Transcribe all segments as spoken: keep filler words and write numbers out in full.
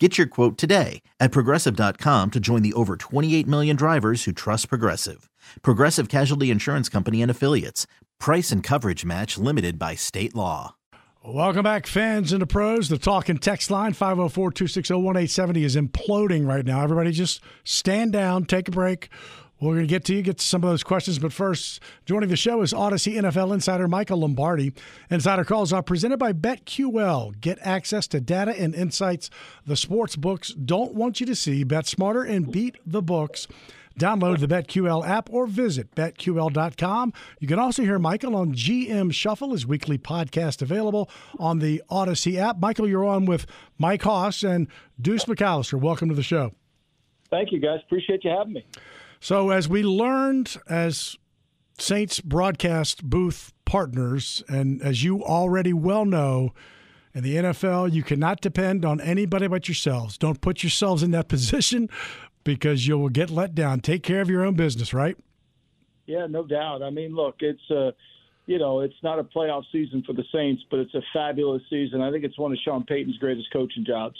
Get your quote today at Progressive dot com to join the over twenty-eight million drivers who trust Progressive. Progressive Casualty Insurance Company and Affiliates. Price and coverage match limited by state law. Welcome back, fans and the pros. The talk and text line, five oh four, two six oh, one eight seven oh, is imploding right now. Everybody just stand down, take a break. We're going to get to you, get to some of those questions. But first, joining the show is Odyssey N F L insider Michael Lombardi. Insider calls are presented by BetQL. Get access to data and insights the sports books don't want you to see. Bet smarter and beat the books. Download the BetQL app or visit Bet Q L dot com. You can also hear Michael on G M Shuffle, his weekly podcast available on the Odyssey app. Michael, you're on with Mike Haas and Deuce McAllister. Welcome to the show. Thank you, guys. Appreciate you having me. So as we learned as Saints broadcast booth partners, and as you already well know, in the N F L, you cannot depend on anybody but yourselves. Don't put yourselves in that position because you will get let down. Take care of your own business, right? Yeah, no doubt. I mean, look, it's uh, you know, it's not a playoff season for the Saints, but it's a fabulous season. I think it's one of Sean Payton's greatest coaching jobs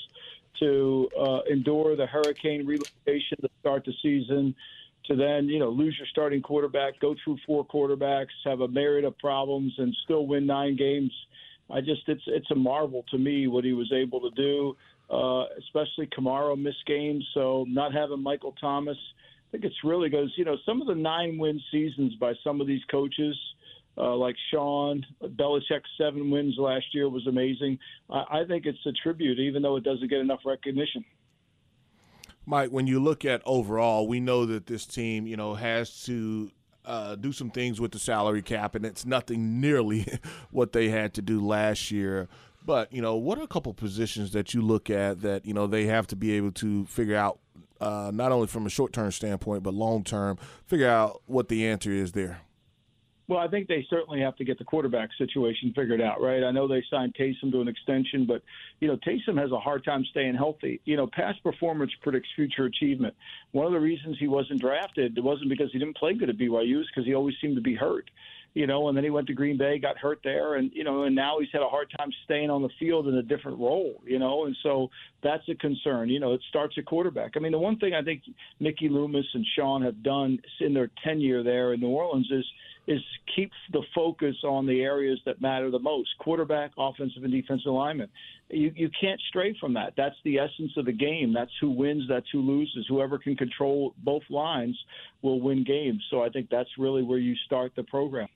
to uh, endure the hurricane relocation to start the season, to then, you know, lose your starting quarterback, go through four quarterbacks, have a myriad of problems, and still win nine games. I just, it's it's a marvel to me what he was able to do, uh, especially Kamara missed games. So not having Michael Thomas, I think it's really goes, you know, some of the nine-win seasons by some of these coaches, uh, like Sean, Belichick's seven wins last year was amazing. I, I think it's a tribute, even though it doesn't get enough recognition. Mike, when you look at overall, we know that this team, you know, has to uh, do some things with the salary cap, and it's nothing nearly what they had to do last year. But, you know, what are a couple positions that you look at that, you know, they have to be able to figure out, uh, not only from a short-term standpoint, but long-term, figure out what the answer is there? Well, I think they certainly have to get the quarterback situation figured out, right? I know they signed Taysom to an extension, but, you know, Taysom has a hard time staying healthy. You know, past performance predicts future achievement. One of the reasons he wasn't drafted, it wasn't because he didn't play good at B Y U, because he always seemed to be hurt, you know, and then he went to Green Bay, got hurt there, and, you know, and now he's had a hard time staying on the field in a different role, you know, and so that's a concern. You know, it starts at quarterback. I mean, the one thing I think Mickey Loomis and Sean have done in their tenure there in New Orleans is, is keep the focus on the areas that matter the most: quarterback, offensive and defensive linemen. You you can't stray from that. That's the essence of the game. That's who wins, that's who loses. Whoever can control both lines will win games. So I think that's really where you start the program.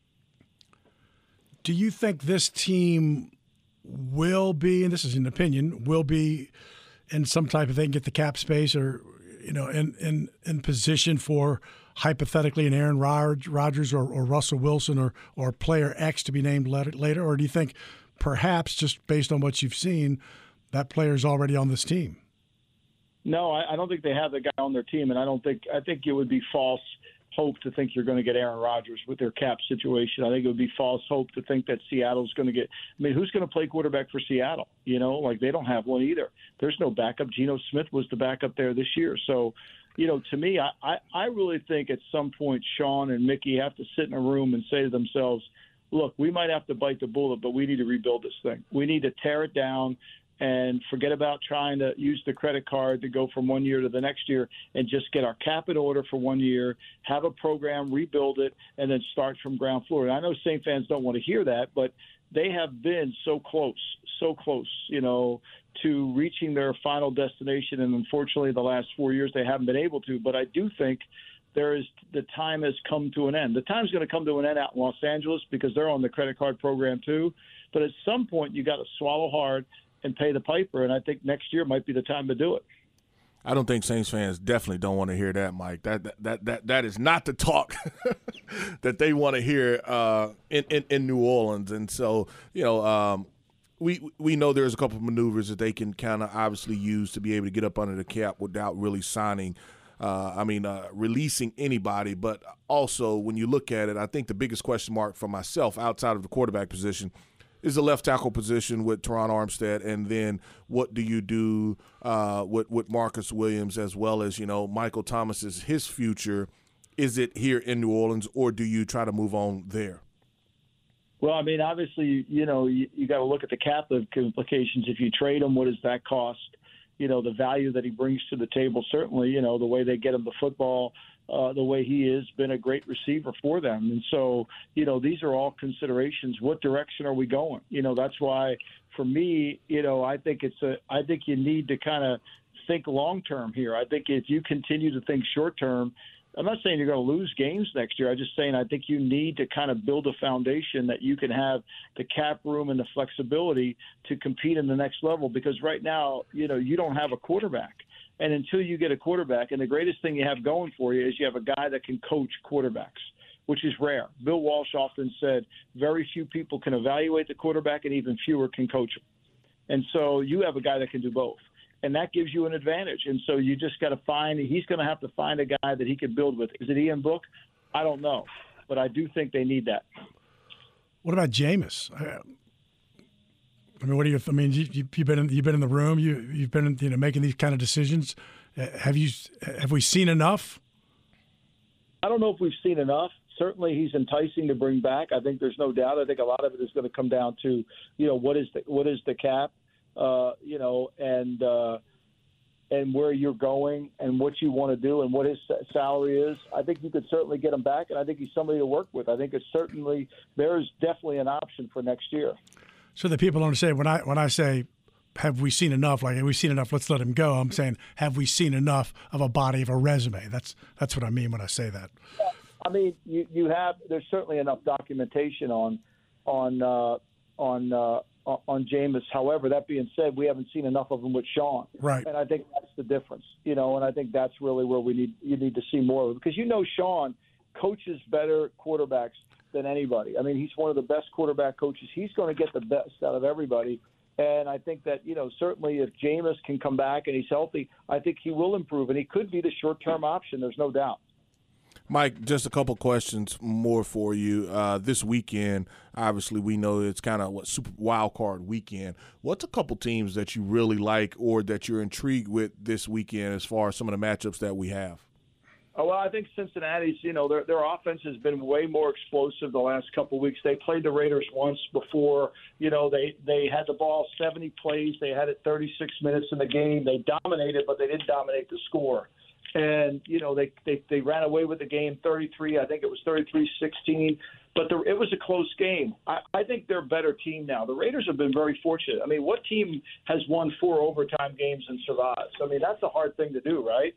Do you think this team will be, and this is an opinion, will be in some type of, they can get the cap space or, you know, in, in, in position for hypothetically an Aaron Rodgers or, or Russell Wilson or or player X to be named later? Or do you think perhaps, just based on what you've seen, that player is already on this team? No, I, I don't think they have the guy on their team, and I don't think I think it would be false hope to think you're going to get Aaron Rodgers with their cap situation. I think it would be false hope to think that Seattle's going to get – I mean, who's going to play quarterback for Seattle? You know, like they don't have one either. There's no backup. Geno Smith was the backup there this year, so – you know, to me, I, I, I really think at some point Sean and Mickey have to sit in a room and say to themselves, look, we might have to bite the bullet, but we need to rebuild this thing. We need to tear it down and forget about trying to use the credit card to go from one year to the next year and just get our cap in order for one year, have a program, rebuild it, and then start from ground floor. And I know Saint fans don't want to hear that, but they have been so close, so close, you know, to reaching their final destination. And unfortunately, the last four years they haven't been able to. But I do think there is the time has come to an end. The time's going to come to an end out in Los Angeles because they're on the credit card program too. But at some point, you got to swallow hard and pay the piper, and I think next year might be the time to do it. I don't think Saints fans definitely don't want to hear that, Mike. That that that that, that is not the talk that they want to hear uh, in, in in New Orleans. And so, you know, um, we we know there's a couple of maneuvers that they can kind of obviously use to be able to get up under the cap without really signing. Uh, I mean, uh, releasing anybody. But also, when you look at it, I think the biggest question mark for myself outside of the quarterback position is the left tackle position with Teron Armstead, and then what do you do uh, with, with Marcus Williams, as well as, you know, Michael Thomas is his future. Is it here in New Orleans, or do you try to move on there? Well, I mean, obviously, you know, you, you got to look at the cap implications. If you trade him, what does that cost? You know, the value that he brings to the table, certainly, you know, the way they get him the football, Uh, the way he is, been a great receiver for them. And so, you know, these are all considerations. What direction are we going? You know, that's why for me, you know, I think it's a, I think you need to kind of think long-term here. I think if you continue to think short-term, I'm not saying you're going to lose games next year. I'm just saying I think you need to kind of build a foundation that you can have the cap room and the flexibility to compete in the next level. Because right now, you know, you don't have a quarterback. And until you get a quarterback, and the greatest thing you have going for you is you have a guy that can coach quarterbacks, which is rare. Bill Walsh often said very few people can evaluate the quarterback and even fewer can coach him. And so you have a guy that can do both. And that gives you an advantage. And so you just got to find – he's going to have to find a guy that he can build with. Is it Ian Book? I don't know. But I do think they need that. What about Jameis? I mean, what do you? I mean, you, you, you've been in, you've been in the room. You you've been you know making these kind of decisions. Have you? Have we seen enough? I don't know if we've seen enough. Certainly, he's enticing to bring back. I think there's no doubt. I think a lot of it is going to come down to, you know, what is the, what is the cap, uh, you know, and uh, and where you're going and what you want to do and what his salary is. I think you could certainly get him back, and I think he's somebody to work with. I think it's certainly there is definitely an option for next year. So that people understand, when I when I say, have we seen enough? Like, have we seen enough? Let's let him go. I'm saying, have we seen enough of a body of a resume? That's that's what I mean when I say that. Yeah, I mean, you, you have there's certainly enough documentation on on uh, on uh, on Jameis. However, that being said, we haven't seen enough of him with Sean. Right. And I think that's the difference, you know. And I think that's really where we need you need to see more of him, because you know Sean coaches better quarterbacks than anybody. I mean, he's one of the best quarterback coaches. He's going to get the best out of everybody. And I think that, you know, certainly if Jameis can come back and he's healthy, I think he will improve. And he could be the short-term option, there's no doubt. Mike, just a couple questions more for you. Uh, this weekend, obviously we know it's kind of what super wild card weekend. What's a couple teams that you really like or that you're intrigued with this weekend as far as some of the matchups that we have? Oh, well, I think Cincinnati's, you know, their their offense has been way more explosive the last couple of weeks. They played the Raiders once before. You know, they, they had the ball seventy plays. They had it thirty-six minutes in the game. They dominated, but they didn't dominate the score. And, you know, they, they, they ran away with the game thirty-three. I think it was thirty-three sixteen. But the, it was a close game. I, I think they're a better team now. The Raiders have been very fortunate. I mean, what team has won four overtime games and survives? I mean, that's a hard thing to do, right?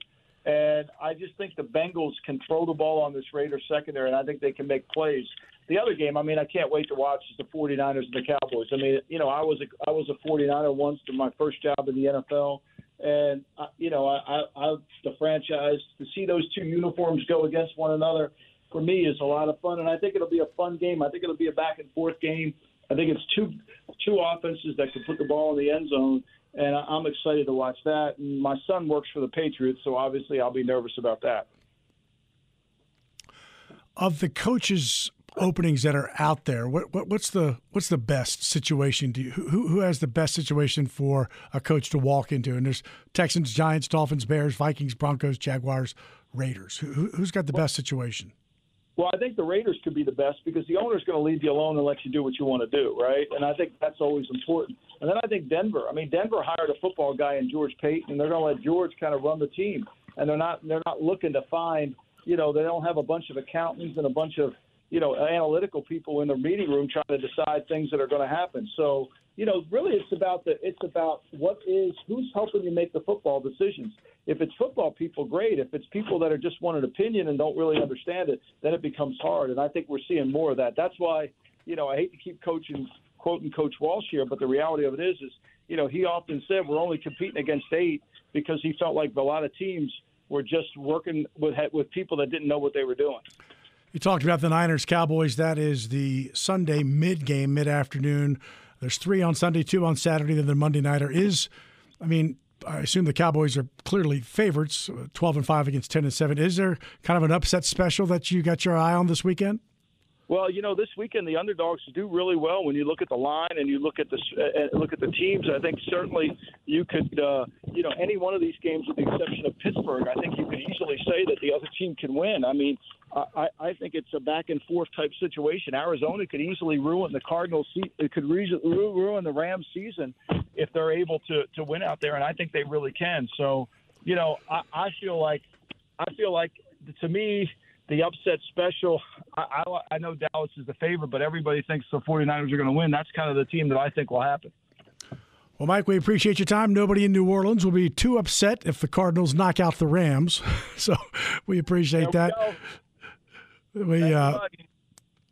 And I just think the Bengals can throw the ball on this Raiders secondary, and I think they can make plays. The other game, I mean, I can't wait to watch is the forty-niners and the Cowboys. I mean, you know, I was a, I was a forty-niner once in my first job in the N F L. And, I, you know, I, I, I, the franchise, to see those two uniforms go against one another, for me, is a lot of fun. And I think it'll be a fun game. I think it'll be a back-and-forth game. I think it's two two offenses that can put the ball in the end zone. And I'm excited to watch that. And my son works for the Patriots, so obviously I'll be nervous about that. Of the coaches' openings that are out there, what, what, what's the what's the best situation? Do you, who who has the best situation for a coach to walk into? And there's Texans, Giants, Dolphins, Bears, Vikings, Broncos, Jaguars, Raiders. Who, who's got the best situation? Well, I think the Raiders could be the best because the owner's going to leave you alone and let you do what you want to do, right? And I think that's always important. And then I think Denver. I mean, Denver hired a football guy in George Payton, and they're going to let George kind of run the team. And they're not they're not looking to find, you know, they don't have a bunch of accountants and a bunch of, you know, analytical people in their meeting room trying to decide things that are going to happen. So, you know, really it's about the it's about what is who's helping you make the football decisions. If it's football people, great. If it's people that are just want an opinion and don't really understand it, then it becomes hard. And I think we're seeing more of that. That's why, you know, I hate to keep coaching, quoting Coach Walsh here, but the reality of it is, is, you know, he often said we're only competing against eight because he felt like a lot of teams were just working with with people that didn't know what they were doing. You talked about the Niners-Cowboys. That is the Sunday mid-game, mid-afternoon. There's three on Sunday, two on Saturday, then the Monday nighter is, I mean, I assume the Cowboys are clearly favorites, twelve and five against ten and seven. Is there kind of an upset special that you got your eye on this weekend? Well, you know, this weekend the underdogs do really well when you look at the line and you look at the uh, look at the teams. I think certainly you could, uh, you know, any one of these games with the exception of Pittsburgh, I think you could easily say that the other team can win. I mean, I, I think it's a back and forth type situation. Arizona could easily ruin the Cardinals. It could ruin the Rams season if they're able to to win out there, and I think they really can. So, you know, I, I feel like I feel like to me. The upset special, I, I, I know Dallas is the favorite, but everybody thinks the 49ers are going to win. That's kind of the team that I think will happen. Well, Mike, we appreciate your time. Nobody in New Orleans will be too upset if the Cardinals knock out the Rams. So we appreciate there that. We, we thanks, uh,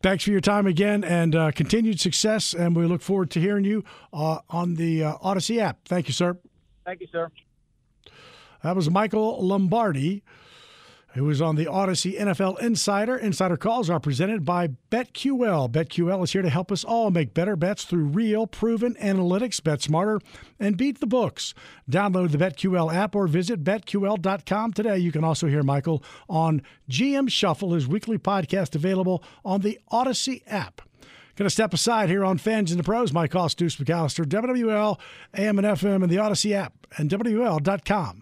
thanks for your time again and uh, continued success, and we look forward to hearing you uh, on the uh, Odyssey app. Thank you, sir. Thank you, sir. That was Michael Lombardi, who is on the Odyssey N F L Insider. Insider calls are presented by BetQL. BetQL is here to help us all make better bets through real, proven analytics. Bet smarter and beat the books. Download the BetQL app or visit bet Q L dot com today. You can also hear Michael on G M Shuffle, his weekly podcast available on the Odyssey app. Going to step aside here on Fans and the Pros. Mike Cost, Deuce McAllister, W W L, A M and F M, and the Odyssey app, and W W L dot com.